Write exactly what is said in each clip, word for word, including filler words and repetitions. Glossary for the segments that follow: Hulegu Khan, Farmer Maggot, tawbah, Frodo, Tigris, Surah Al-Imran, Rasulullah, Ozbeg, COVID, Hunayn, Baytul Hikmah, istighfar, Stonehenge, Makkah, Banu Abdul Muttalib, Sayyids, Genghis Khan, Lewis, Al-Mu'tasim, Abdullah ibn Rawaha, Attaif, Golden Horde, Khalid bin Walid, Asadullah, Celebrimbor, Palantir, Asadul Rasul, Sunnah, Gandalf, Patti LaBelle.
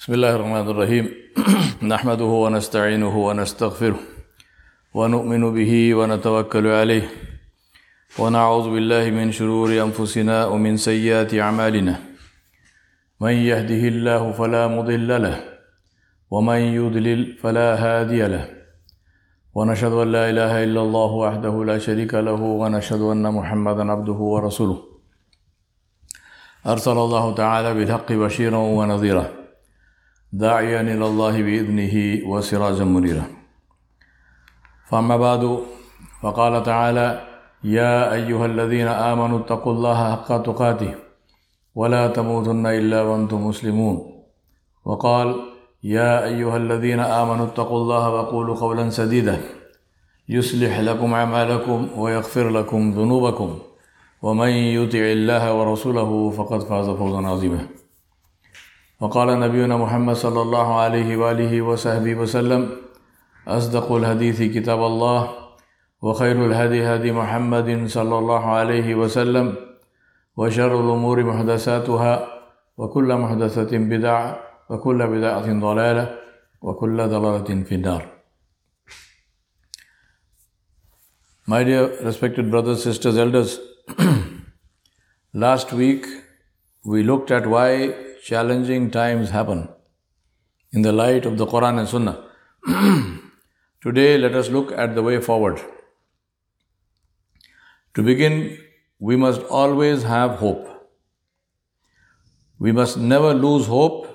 بسم الله الرحمن الرحيم نحمده ونستعينه ونستغفره ونؤمن به ونتوكل عليه ونعوذ بالله من شرور أنفسنا ومن سيئات أعمالنا من يهده الله فلا مضل له ومن يضلل فلا هادي له ونشهد أن لا إله إلا الله وحده لا شريك له ونشهد أن محمدا عبده ورسوله أرسل الله تعالى بالحق بشيرا ونذيرا داعيا إلى الله بإذنه وسراجا منيرا فأما بعد فقال تعالى يا أيها الذين آمنوا اتقوا الله حق تقاته ولا تموتن إلا وأنتم مسلمون وقال يا أيها الذين آمنوا اتقوا الله وقولوا قولا سديدا يصلح لكم أعمالكم ويغفر لكم ذنوبكم ومن يطع الله ورسوله فقد فاز فوزا عظيما وقال نبينا محمد صلى الله عليه وآله وصحبه وسلم أصدق الحديث كتاب الله وخير الهدي هدي محمد صلى الله عليه وسلم وشر الأمور محدثاتها وكل محدثة بدعة وكل بدعة ضلالة وكل ضلالة في النار. My dear respected brothers, sisters, elders, last week we looked at why challenging times happen in the light of the Quran and Sunnah. Today, let us look at the way forward. To begin, we must always have hope. We must never lose hope,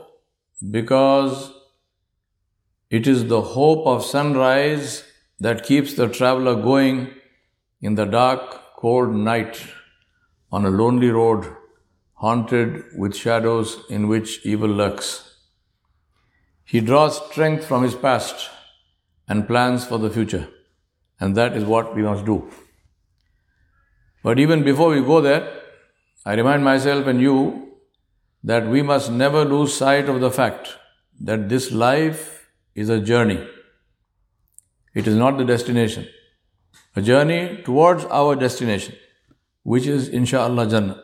because it is the hope of sunrise that keeps the traveler going in the dark, cold night on a lonely road haunted with shadows in which evil lurks. He draws strength from his past and plans for the future. And that is what we must do. But even before we go there, I remind myself and you that we must never lose sight of the fact that this life is a journey. It is not the destination. A journey towards our destination, which is inshallah Jannah.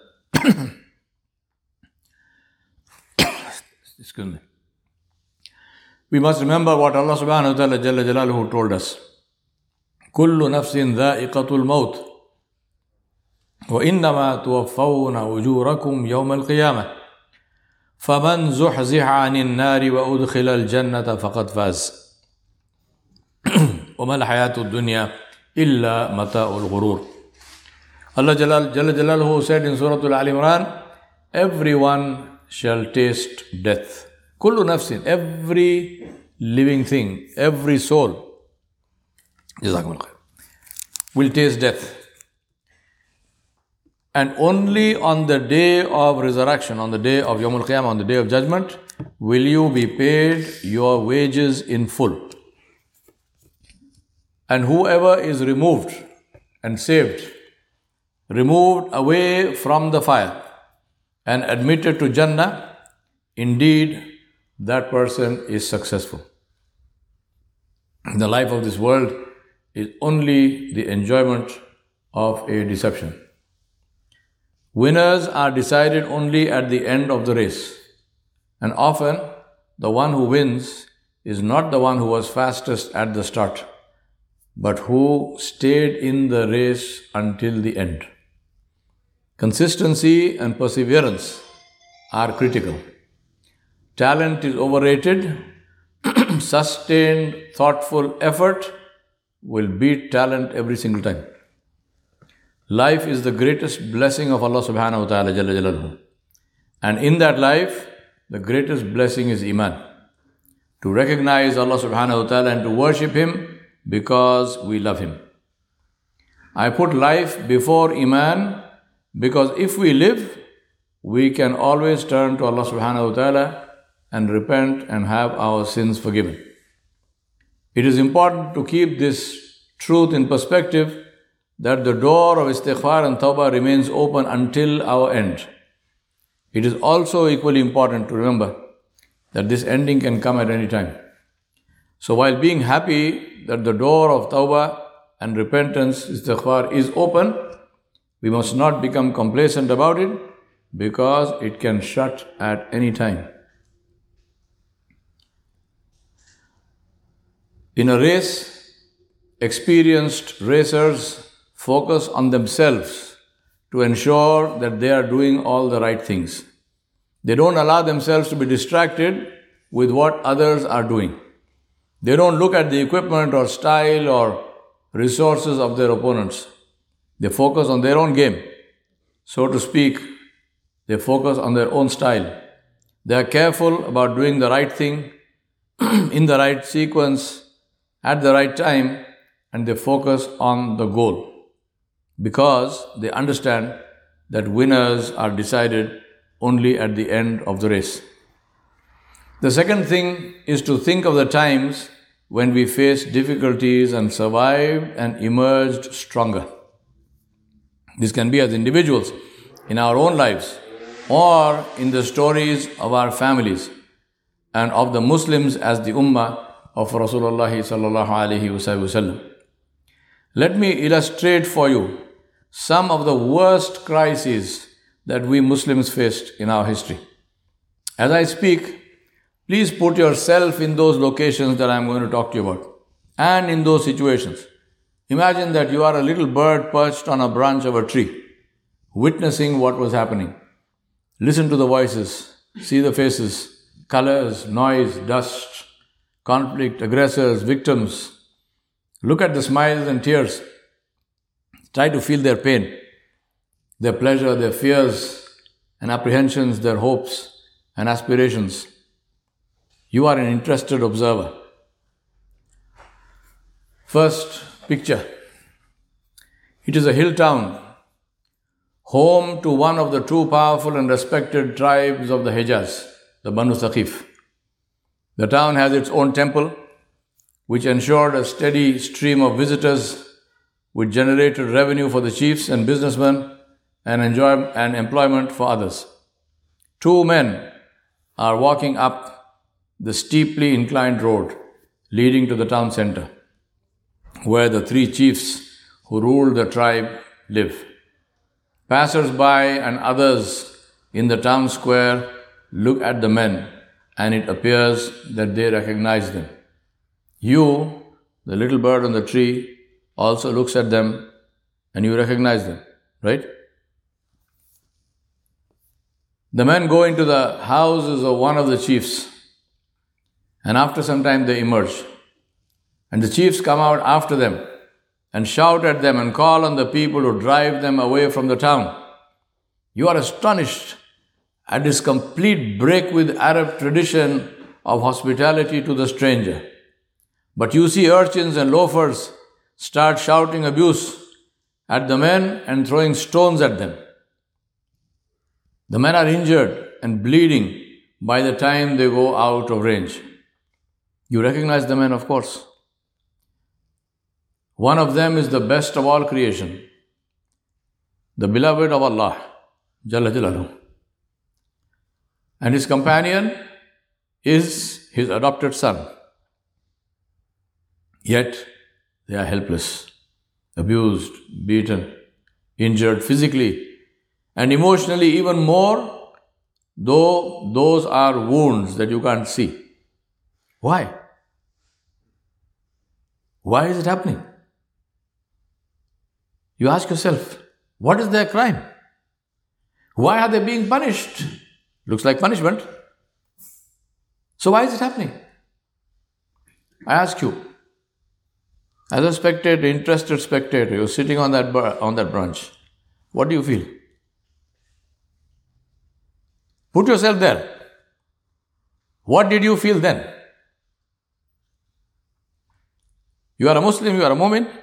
Excuse me. We must remember what Allah subhanahu wa ta'ala jalla jalaluhu told us. Kullu nafsin dha'iqatul maut. Wa innama tuwaffawna ujurakum yawm al-qiyamah. Faman zuhziha anin nari wa udkhila al-jannata faqad faz. Wa mal hayatud dunya illa mata'ul ghurur. Allah jalla jalaluhu said in Surah Al-Imran, everyone shall taste death. Kullu nafsin, every living thing, every soul, will taste death. And only on the day of resurrection, on the day of Yawmul Qiyamah, on the day of judgment, will you be paid your wages in full. And whoever is removed and saved, removed away from the fire and admitted to Jannah, indeed, that person is successful. The life of this world is only the enjoyment of a deception. Winners are decided only at the end of the race. And often, the one who wins is not the one who was fastest at the start, but who stayed in the race until the end. Consistency and perseverance are critical. Talent is overrated. Sustained, thoughtful effort will beat talent every single time. Life is the greatest blessing of Allah subhanahu wa ta'ala jalla jalaluhu. And in that life, the greatest blessing is Iman. To recognize Allah subhanahu wa ta'ala and to worship Him because we love Him. I put life before Iman because if we live, we can always turn to Allah subhanahu wa ta'ala and repent and have our sins forgiven. It is important to keep this truth in perspective, that the door of istighfar and tawbah remains open until our end. It is also equally important to remember that this ending can come at any time. So while being happy that the door of tawbah and repentance, istighfar, is open, we must not become complacent about it, because it can shut at any time. In a race, experienced racers focus on themselves to ensure that they are doing all the right things. They don't allow themselves to be distracted with what others are doing. They don't look at the equipment or style or resources of their opponents. They focus on their own game. So to speak, they focus on their own style. They are careful about doing the right thing in the right sequence at the right time, and they focus on the goal because they understand that winners are decided only at the end of the race. The second thing is to think of the times when we faced difficulties and survived and emerged stronger. This can be as individuals, in our own lives, or in the stories of our families and of the Muslims as the Ummah of Rasulullah sallallahu alaihi wasallam. Let me illustrate for you some of the worst crises that we Muslims faced in our history. As I speak, please put yourself in those locations that I am going to talk to you about, and in those situations. Imagine that you are a little bird perched on a branch of a tree, witnessing what was happening. Listen to the voices, see the faces, colors, noise, dust, conflict, aggressors, victims. Look at the smiles and tears. Try to feel their pain, their pleasure, their fears and apprehensions, their hopes and aspirations. You are an interested observer. First picture. It is a hill town, home to one of the two powerful and respected tribes of the Hejaz, the Banu Saqif. The town has its own temple, which ensured a steady stream of visitors, which generated revenue for the chiefs and businessmen, and enjoyment and employment for others. Two men are walking up the steeply inclined road leading to the town center, where the three chiefs who ruled the tribe live. Passers-by and others in the town square look at the men, and it appears that they recognize them. You, the little bird on the tree, also looks at them, and you recognize them, right? The men go into the houses of one of the chiefs, and after some time they emerge. And the chiefs come out after them and shout at them and call on the people to drive them away from the town. You are astonished at this complete break with Arab tradition of hospitality to the stranger. But you see urchins and loafers start shouting abuse at the men and throwing stones at them. The men are injured and bleeding by the time they go out of range. You recognize the men, of course. One of them is the best of all creation, the beloved of Allah, Jalla Jalaluhu. And his companion is his adopted son. Yet they are helpless, abused, beaten, injured physically and emotionally even more, though those are wounds that you can't see. Why? Why is it happening? You ask yourself, what is their crime? Why are they being punished? Looks like punishment. So why is it happening? I ask you, as a spectator, interested spectator, you're sitting on that bar, on that branch. What do you feel? Put yourself there. What did you feel then? You are a Muslim, you are a mu'min.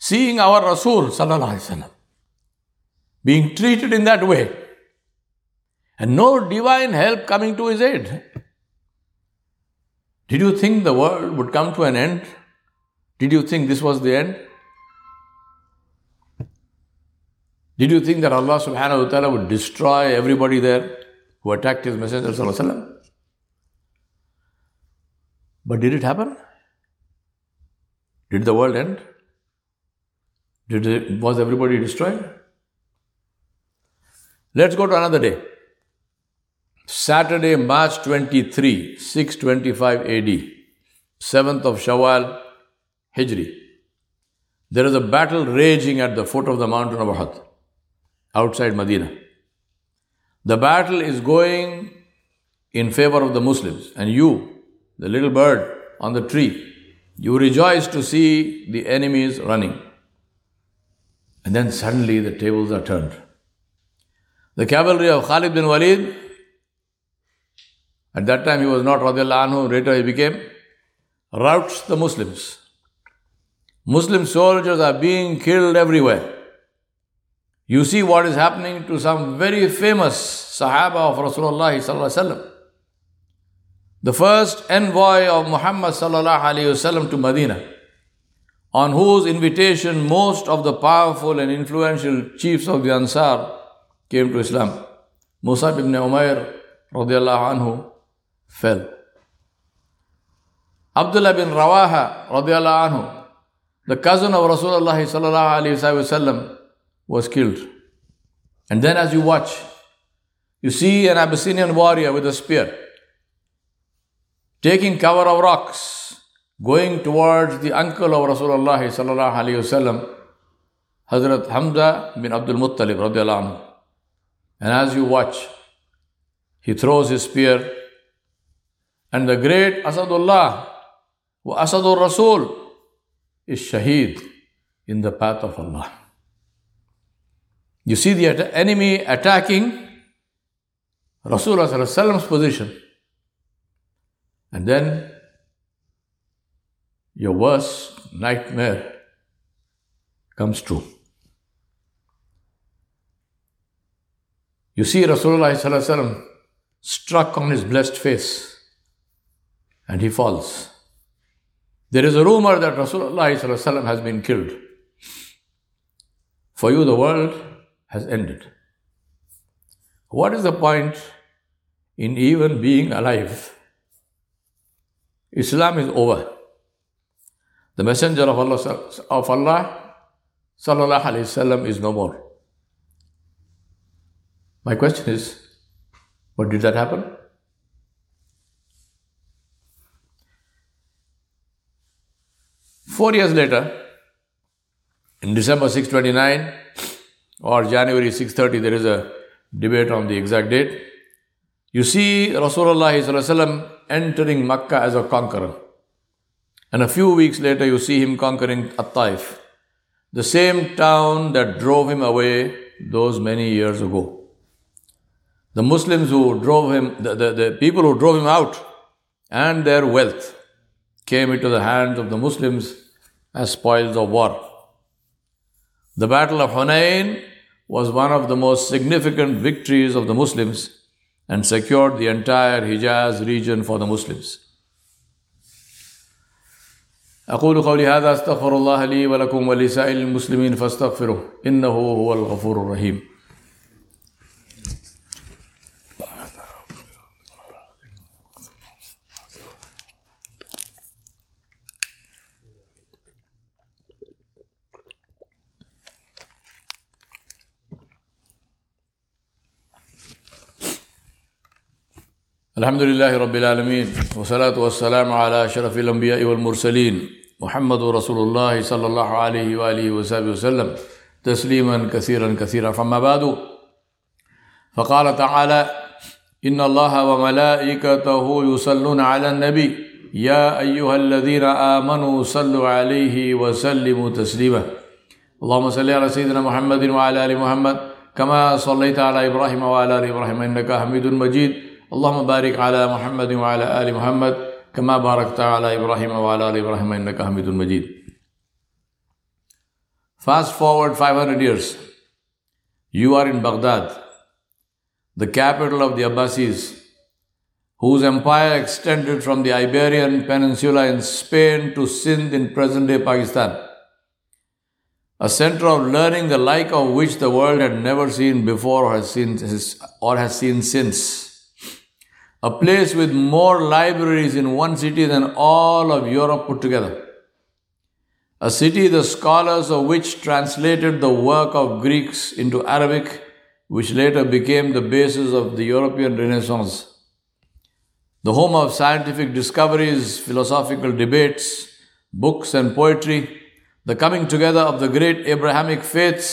Seeing our Rasul sallallahu alaihi wasallam being treated in that way and no divine help coming to his aid. Did you think the world would come to an end? Did you think this was the end? Did you think that Allah subhanahu wa ta'ala would destroy everybody there who attacked his messenger sallallahu alaihi wasallam? But did it happen? Did the world end? Did it, was everybody destroyed? Let's go to another day. Saturday, March twenty-third, six twenty-five A D, seventh of Shawwal, Hijri. There is a battle raging at the foot of the mountain of Uhud, outside Medina. The battle is going in favor of the Muslims, and you, the little bird on the tree, you rejoice to see the enemies running. And then suddenly the tables are turned. The cavalry of Khalid bin Walid, at that time he was not radiallahu anhu, later he became, routs the Muslims. Muslim soldiers are being killed everywhere. You see what is happening to some very famous Sahaba of Rasulullah sallallahu alaihi wasallam. The first envoy of Muhammad sallallahu alaihi wasallam to Medina, on whose invitation most of the powerful and influential chiefs of the Ansar came to Islam. Musab ibn Umair radiallahu anhu fell. Abdullah ibn Rawaha radiallahu anhu, the cousin of Rasulullah sallallahu alaihi wasallam, was killed. And then as you watch, you see an Abyssinian warrior with a spear taking cover of rocks, going towards the uncle of Rasulullah sallallahu alaihi wasallam, Hazrat Hamza bin Abdul Muttalib radhiyallahu anhu. And as you watch, he throws his spear, and the great Asadullah wa Asadul Rasul is shaheed in the path of Allah. You see the at- enemy attacking Rasulullah's position. And then your worst nightmare comes true. You see Rasulullah struck on his blessed face, and he falls. There is a rumor that Rasulullah has been killed. For you, the world has ended. What is the point in even being alive? Islam is over. The messenger of Allah, of Allah sallallahu alaihi wasallam, is no more. My question is, what did that happen? Four years later, in December six twenty-nine, or January six thirty, there is a debate on the exact date. You see Rasulullah entering Makkah as a conqueror. And a few weeks later, you see him conquering Attaif, the same town that drove him away those many years ago. The Muslims who drove him, the, the, the people who drove him out, and their wealth came into the hands of the Muslims as spoils of war. The Battle of Hunayn was one of the most significant victories of the Muslims and secured the entire Hejaz region for the Muslims. أقول قولي هذا استغفر الله لي ولكم ولسائر المسلمين فاستغفروه إنه هو الغفور الرحيم. Alhamdulillahi Rabbil Alameen, wa salatu wa salamu ala ashrafil anbiya'i wal mursaleen, Muhammadu Rasulullah sallallahu alayhi wa alihi wa sahbihi wa sallam, tasliman kathiran kathira. Famma ba'du, faqala ta'ala, inna allaha wa malaikatahu yusalluna ala nabi, ya ayyuhalladhina amanu sallu alayhi wa sallimu taslima. Allahumma salli ala Sayyidina Muhammadin wa ala ali Muhammad, kama sallaita ala Ibrahim wa ala ali Ibrahim, innaka hamidun majid. Allahumma barik ala Muhammad wa ala ali Muhammad, kama barakta ala Ibrahim wa ala ali Ibrahim, innaka hamidun majid. Fast forward five hundred years. You are in Baghdad, the capital of the Abbasids, whose empire extended from the Iberian Peninsula in Spain to Sindh in present-day Pakistan, a center of learning the like of which the world had never seen before or has seen, or has seen since. A place with more libraries in one city than all of Europe put together. A city the scholars of which translated the work of Greeks into Arabic, which later became the basis of the European Renaissance. the home of scientific discoveries, philosophical debates, books and poetry, the coming together of the great Abrahamic faiths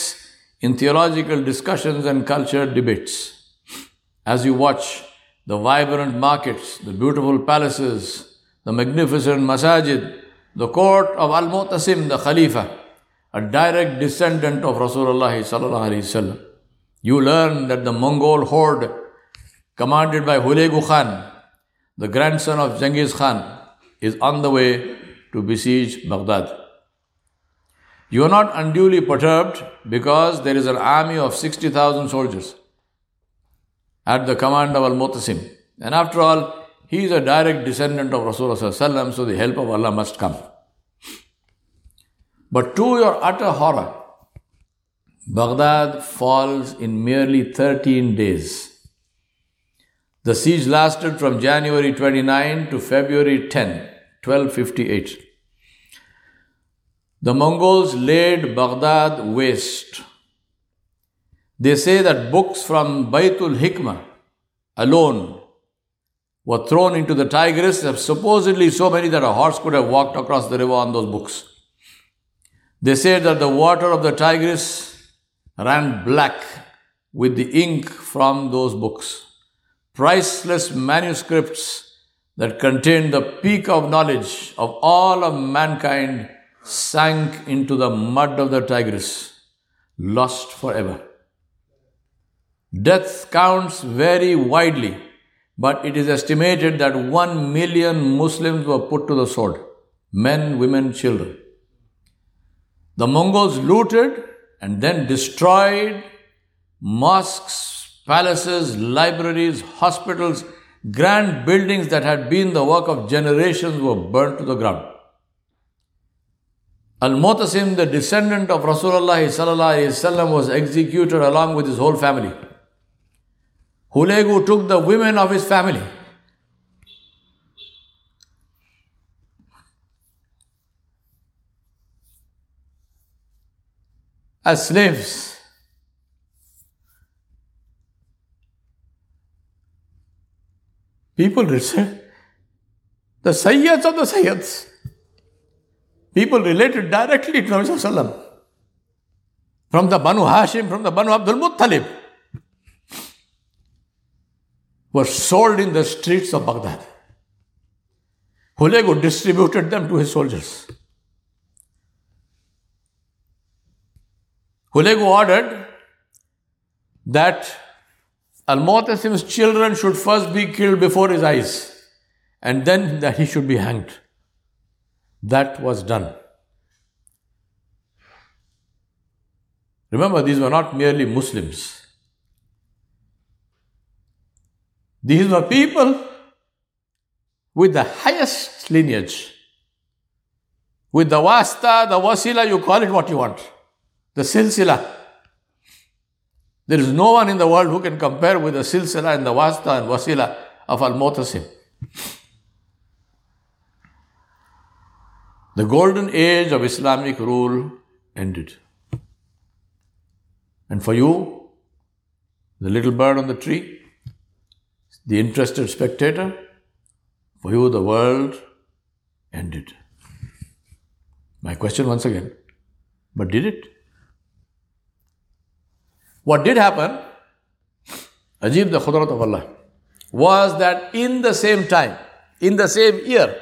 in theological discussions and cultured debates. As you watch the vibrant markets, the beautiful palaces, the magnificent masajid, the court of Al-Mu'tasim, the Khalifa, a direct descendant of Rasulullah sallallahu alaihi wasallam, you learn that the Mongol horde commanded by Hulegu Khan, the grandson of Genghis Khan, is on the way to besiege Baghdad. You are not unduly perturbed because there is an army of sixty thousand soldiers at the command of Al-Mu'tasim. And after all, he is a direct descendant of Rasulullah, so the help of Allah must come. But to your utter horror, Baghdad falls in merely thirteen days. The siege lasted from January twenty-ninth to February tenth, twelve fifty-eight. The Mongols laid Baghdad waste. They say that books from Baytul Hikmah alone were thrown into the Tigris, supposedly so many that a horse could have walked across the river on those books. They say that the water of the Tigris ran black with the ink from those books. Priceless manuscripts that contained the peak of knowledge of all of mankind sank into the mud of the Tigris, lost forever. Death counts vary widely, but it is estimated that one million Muslims were put to the sword, men, women, children. The Mongols looted and then destroyed mosques, palaces, libraries, hospitals, grand buildings that had been the work of generations were burnt to the ground. Al-Mu'tasim, the descendant of Rasulullah sallallahu alaihi wasallam, was executed along with his whole family. Hulegu took the women of his family. As slaves, people related, the Sayyids of the Sayyids, people related directly to Nabi Sallallahu Alaihi Wasallam, from the Banu Hashim, from the Banu Abdul Muttalib, were sold in the streets of Baghdad. Hulegu distributed them to his soldiers. Hulegu ordered that Al-Mu'tasim's children should first be killed before his eyes, and then that he should be hanged. That was done. Remember, these were not merely Muslims. These were people with the highest lineage. With the wasta, the wasila, you call it what you want. The silsila. There is no one in the world who can compare with the silsila and the wasta and wasila of Al-Mu'tasim. The golden age of Islamic rule ended. And for you, the little bird on the tree, the interested spectator, for you the world ended. My question once again, but did it? What did happen, ajib the khudrat of Allah, was that in the same time, in the same year,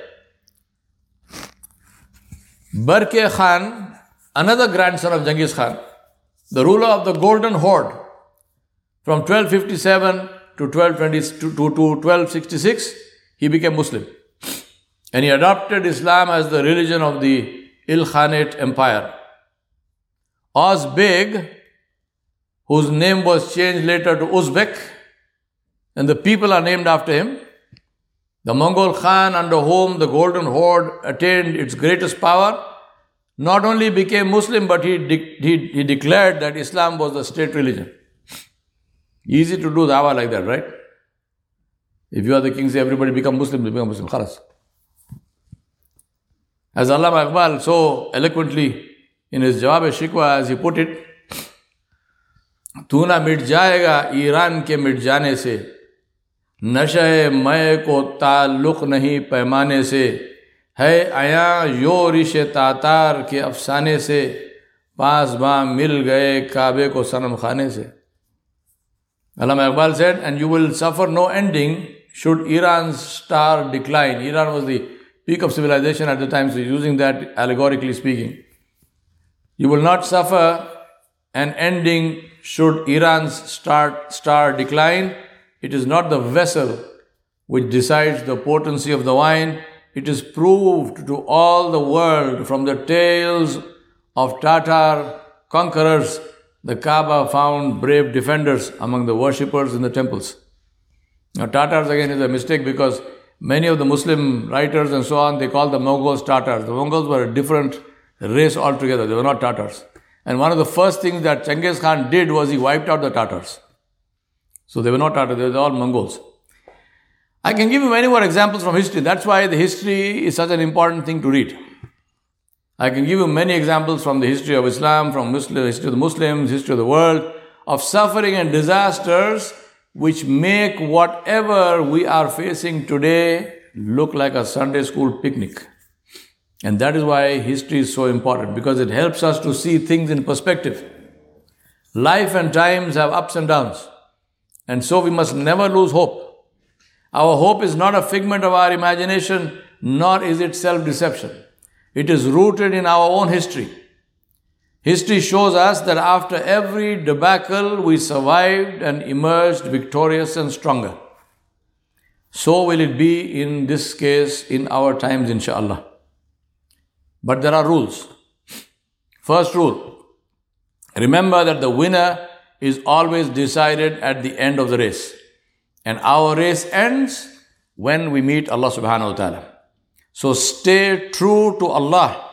Berke Khan, another grandson of Genghis Khan, the ruler of the Golden Horde, from twelve fifty-seven to twelve sixty-six, he became Muslim. And he adopted Islam as the religion of the Ilkhanate Empire. Ozbeg, whose name was changed later to Uzbek, and the people are named after him. The Mongol Khan, under whom the Golden Horde attained its greatest power, not only became Muslim, but he, de- he, he declared that Islam was the state religion. Easy to do dawah like that, right? If you are the king, say everybody become Muslim, they become Muslim. Khalas. As Allama Iqbal so eloquently in his Jawab-e-Shikwa, as he put it, तू ना मिट जाएगा Iran के मिट जाने से नशे मय को ताल्लुक नहीं पैमाने से, है आया यो रिशे तातार के अफसाने से, पास बाँ मिल गए काबे को सनम खाने से। Allama Iqbal said, and you will suffer no ending should Iran's star decline. Iran was the peak of civilization at the time, so using that allegorically speaking. You will not suffer an ending should Iran's star, star decline. It is not the vessel which decides the potency of the wine. It is proved to all the world from the tales of Tatar conquerors. The Kaaba found brave defenders among the worshippers in the temples. Now Tatars again is a mistake, because many of the Muslim writers and so on, they call the Mongols Tatars. The Mongols were a different race altogether. They were not Tatars. And one of the first things that Genghis Khan did was he wiped out the Tatars. So they were not Tatars, they were all Mongols. I can give you many more examples from history. That's why the history is such an important thing to read. I can give you many examples from the history of Islam, from Muslim, history of the Muslims, history of the world, of suffering and disasters which make whatever we are facing today look like a Sunday school picnic. And that is why history is so important, because it helps us to see things in perspective. Life and times have ups and downs, and so we must never lose hope. Our hope is not a figment of our imagination, nor is it self-deception. It is rooted in our own history. History shows us that after every debacle, we survived and emerged victorious and stronger. So will it be in this case in our times, inshallah. But there are rules. First rule, remember that the winner is always decided at the end of the race. And our race ends when we meet Allah subhanahu wa ta'ala. So stay true to Allah,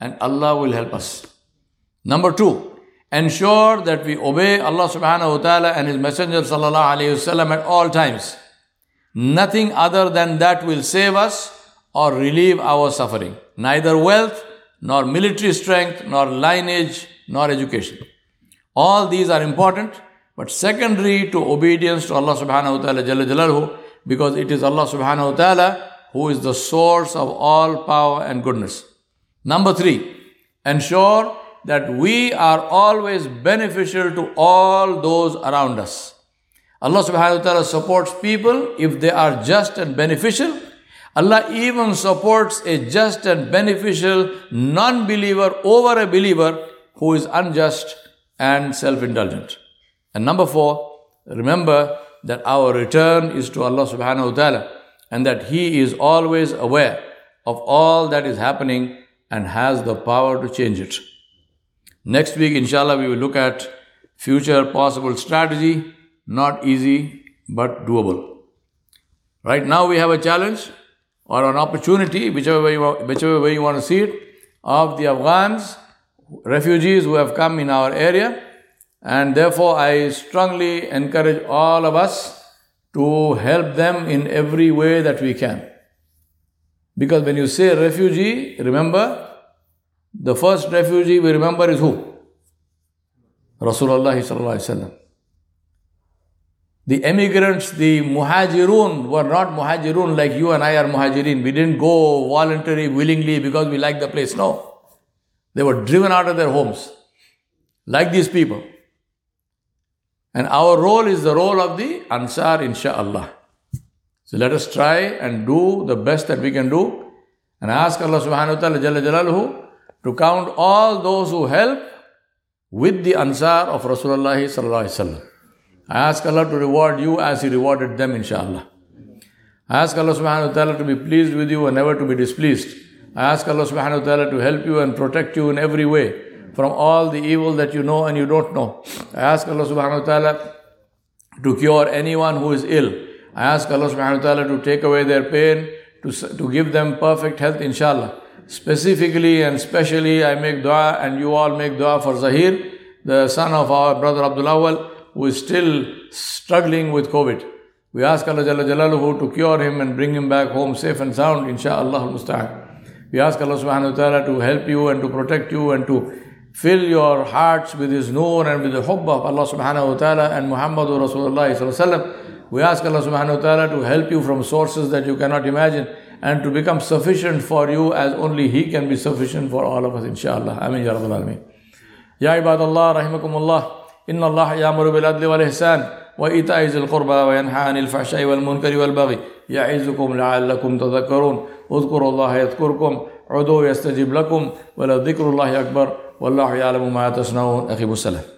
and Allah will help us. Number two, ensure that we obey Allah subhanahu wa ta'ala and His Messenger sallallahu alayhi wasallam at all times. Nothing other than that will save us or relieve our suffering. Neither wealth, nor military strength, nor lineage, nor education. All these are important, but secondary to obedience to Allah subhanahu wa ta'ala jalla jalaluhu, because it is Allah subhanahu wa ta'ala who is the source of all power and goodness. Number three, ensure that we are always beneficial to all those around us. Allah subhanahu wa ta'ala supports people if they are just and beneficial. Allah even supports a just and beneficial non-believer over a believer who is unjust and self-indulgent. And number four, remember that our return is to Allah subhanahu wa ta'ala, and that He is always aware of all that is happening and has the power to change it. Next week, inshallah, we will look at future possible strategy. Not easy, but doable. Right now we have a challenge or an opportunity, whichever way you want, whichever way you want to see it, of the Afghans, refugees who have come in our area. And therefore, I strongly encourage all of us to help them in every way that we can. Because when you say refugee, remember, the first refugee we remember is who? Rasulullah sallallahu alaihi wasallam. The emigrants, the muhajirun, were not muhajirun like you and I are muhajirin. We didn't go voluntarily, willingly, because we like the place. No. They were driven out of their homes, like these people. And our role is the role of the Ansar, insha'Allah. So let us try and do the best that we can do. And ask Allah subhanahu wa ta'ala jalla jalaluhu to count all those who help with the Ansar of Rasulullah sallallahu alayhi wa sallam. I ask Allah to reward you as He rewarded them, insha'Allah. I ask Allah subhanahu wa ta'ala to be pleased with you and never to be displeased. I ask Allah subhanahu wa ta'ala to help you and protect you in every way from all the evil that you know and you don't know. I ask Allah subhanahu wa ta'ala to cure anyone who is ill. I ask Allah subhanahu wa ta'ala to take away their pain, to, to give them perfect health, inshallah. Specifically and specially, I make dua, and you all make dua for Zahir, the son of our brother Abdullah, who is still struggling with COVID. We ask Allah Jalla Jalaluhu to cure him and bring him back home safe and sound, inshallah musta'an. We ask Allah subhanahu wa ta'ala to help you and to protect you and to fill your hearts with His noor and with the hubb of Allah subhanahu wa ta'ala and Muhammadur Rasulullah sallallahu alayhi wa sallam. We ask Allah subhanahu wa ta'ala to help you from sources that you cannot imagine and to become sufficient for you as only He can be sufficient for all of us, inshaAllah. Ameen, Ya Rabbal Alameen. Ya Ibadallah, Rahimakumullah, Inna Allah ya'muru bil adli wal ihsan. وإيتاء ذي القربى وينهى عن الفحشاء والمنكر والبغي يعظكم لعلكم تذكرون اذكروا الله يذكركم عدوا يستجب لكم ولذكر الله أكبر والله يعلم ما تصنعون أخي السلام